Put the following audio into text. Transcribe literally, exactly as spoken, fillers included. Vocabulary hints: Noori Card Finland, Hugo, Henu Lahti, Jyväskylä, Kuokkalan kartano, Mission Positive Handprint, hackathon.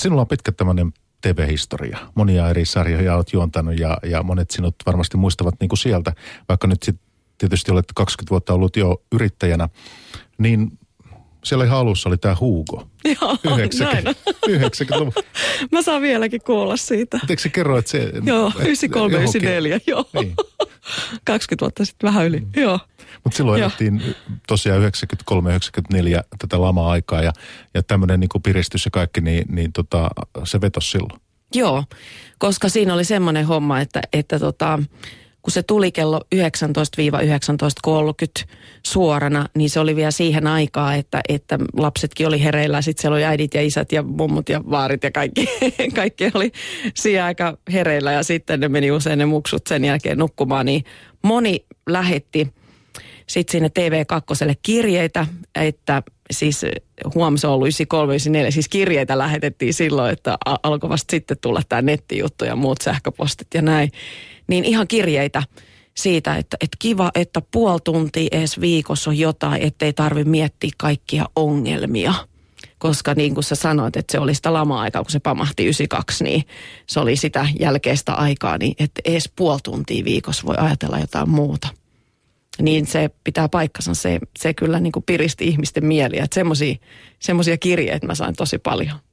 sinulla on pitkä tämmöinen T V-historia. Monia eri sarjoja olet juontanut ja, ja monet sinut varmasti muistavat niin kuin sieltä, vaikka nyt sit tietysti olet kaksikymmentä vuotta ollut jo yrittäjänä, niin siellä ihan alussa oli tämä Hugo. Joo, yhdeksänkymmentäluvun. Mä saan vieläkin kuulla siitä. Eikö sä kerro, että se... Joo, yhdeksänkymmentäkolme yhdeksänkymmentäneljä, joo. Niin. kaksikymmentä vuotta sitten, vähän yli, mm. joo. Mutta silloin elettiin tosiaan yhdeksänkymmentäkolme yhdeksänkymmentäneljä tätä lama-aikaa ja, ja tämmöinen niinku piristys ja kaikki, niin, niin tota, se vetosi silloin. Joo, koska siinä oli semmoinen homma, että, että tota, kun se tuli kello yhdeksäntoista yhdeksäntoista kolmekymmentä suorana, niin se oli vielä siihen aikaa, että, että lapsetkin oli hereillä. Sitten siellä oli äidit ja isät ja mummut ja vaarit ja kaikki, kaikki oli siihen aika hereillä. Ja sitten ne meni usein ne muksut sen jälkeen nukkumaan. Niin moni lähetti sitten sinne T V kakkoselle kirjeitä, että siis huom se on ollut yhdeksänkymmentäkolme yhdeksänkymmentäneljä, siis kirjeitä lähetettiin silloin, että alkoi vasta sitten tulla tämä nettijuttu ja muut sähköpostit ja näin. Niin ihan kirjeitä siitä, että, että kiva, että puoli tuntia edes viikossa on jotain, ettei tarvitse miettiä kaikkia ongelmia. Koska niin kuin sä sanoit, että se oli sitä lama-aikaa, kun se pamahti yhdeksänkymmentäkaksi, niin se oli sitä jälkeistä aikaa, niin että edes puoli tuntia viikossa voi ajatella jotain muuta. Niin se pitää paikkansa, se, se kyllä niin kuin piristi ihmisten mieliä. Että semmoisia kirjeitä mä sain tosi paljon.